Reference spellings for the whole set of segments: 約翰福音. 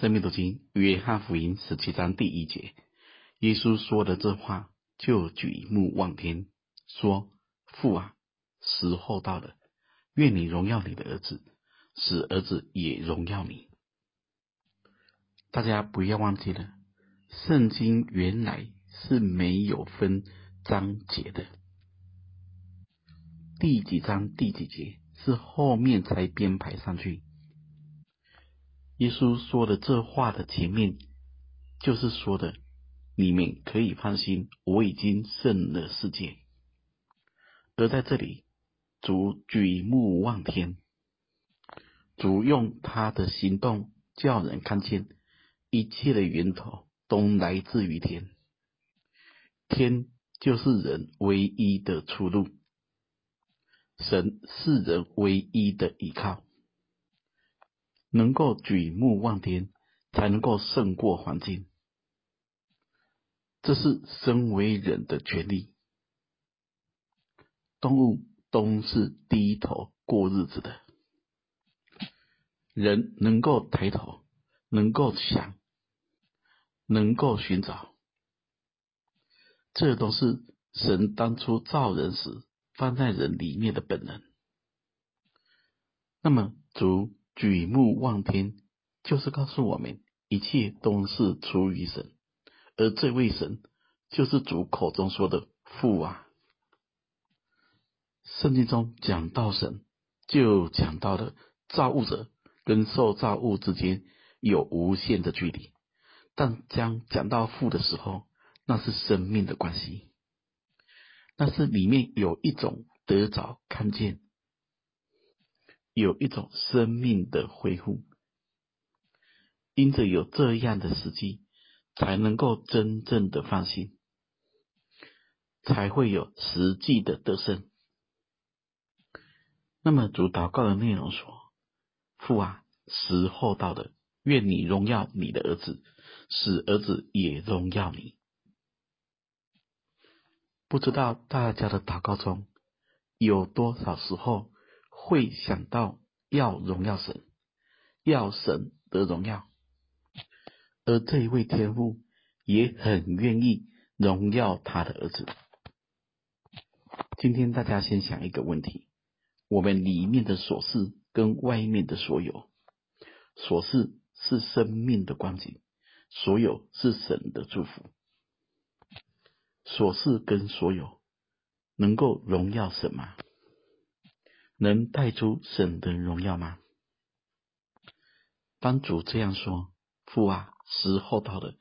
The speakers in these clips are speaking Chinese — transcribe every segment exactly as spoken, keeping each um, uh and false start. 生命读经约翰福音十七章第一节，耶稣说的这话，就举目望天，说：父啊，时候到了，愿你荣耀你的儿子，使儿子也荣耀你。大家不要忘记了，圣经原来是没有分章节的，第几章第几节是后面才编排上去。耶稣说的这话的前面，就是说的你们可以放心，我已经胜了世界。而在这里，主举目望天，主用他的行动叫人看见一切的源头都来自于天，天就是人唯一的出路，神是人唯一的依靠。能够举目望天，才能够胜过环境，这是身为人的权利。动物都是低头过日子的，人能够抬头，能够想，能够寻找，这都是神当初造人时放在人里面的本能。那么主举目望天，就是告诉我们一切都是出于神，而这位神就是主口中说的父啊。圣经中讲到神，就讲到了造物者跟受造物之间有无限的距离，但将讲到父的时候，那是生命的关系，那是里面有一种得着看见，有一种生命的恢复。因着有这样的时机，才能够真正的放心，才会有实际的得胜。那么主祷告的内容说：父啊，时候到了，愿你荣耀你的儿子，使儿子也荣耀你。不知道大家的祷告中，有多少时候会想到要荣耀神，要神得荣耀，而这一位天父也很愿意荣耀他的儿子。今天大家先想一个问题，我们里面的琐事跟外面的所有，琐事是生命的光景，所有是神的祝福。琐事跟所有能够荣耀神吗？能带出神的荣耀吗？当主这样说：父啊，时候到了，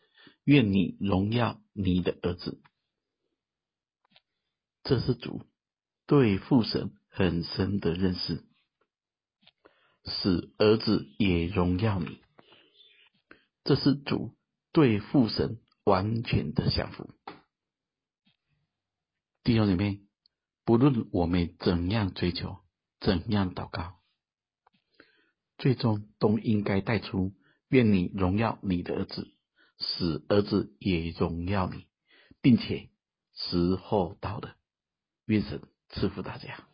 愿你荣耀你的儿子，这是主对父神很深的认识。使儿子也荣耀你，这是主对父神完全的降服。弟兄姐妹，不论我们怎样追求，怎样祷告，最终都应该带出愿你荣耀你的儿子，使儿子也荣耀你，并且时候到了。愿神赐福大家。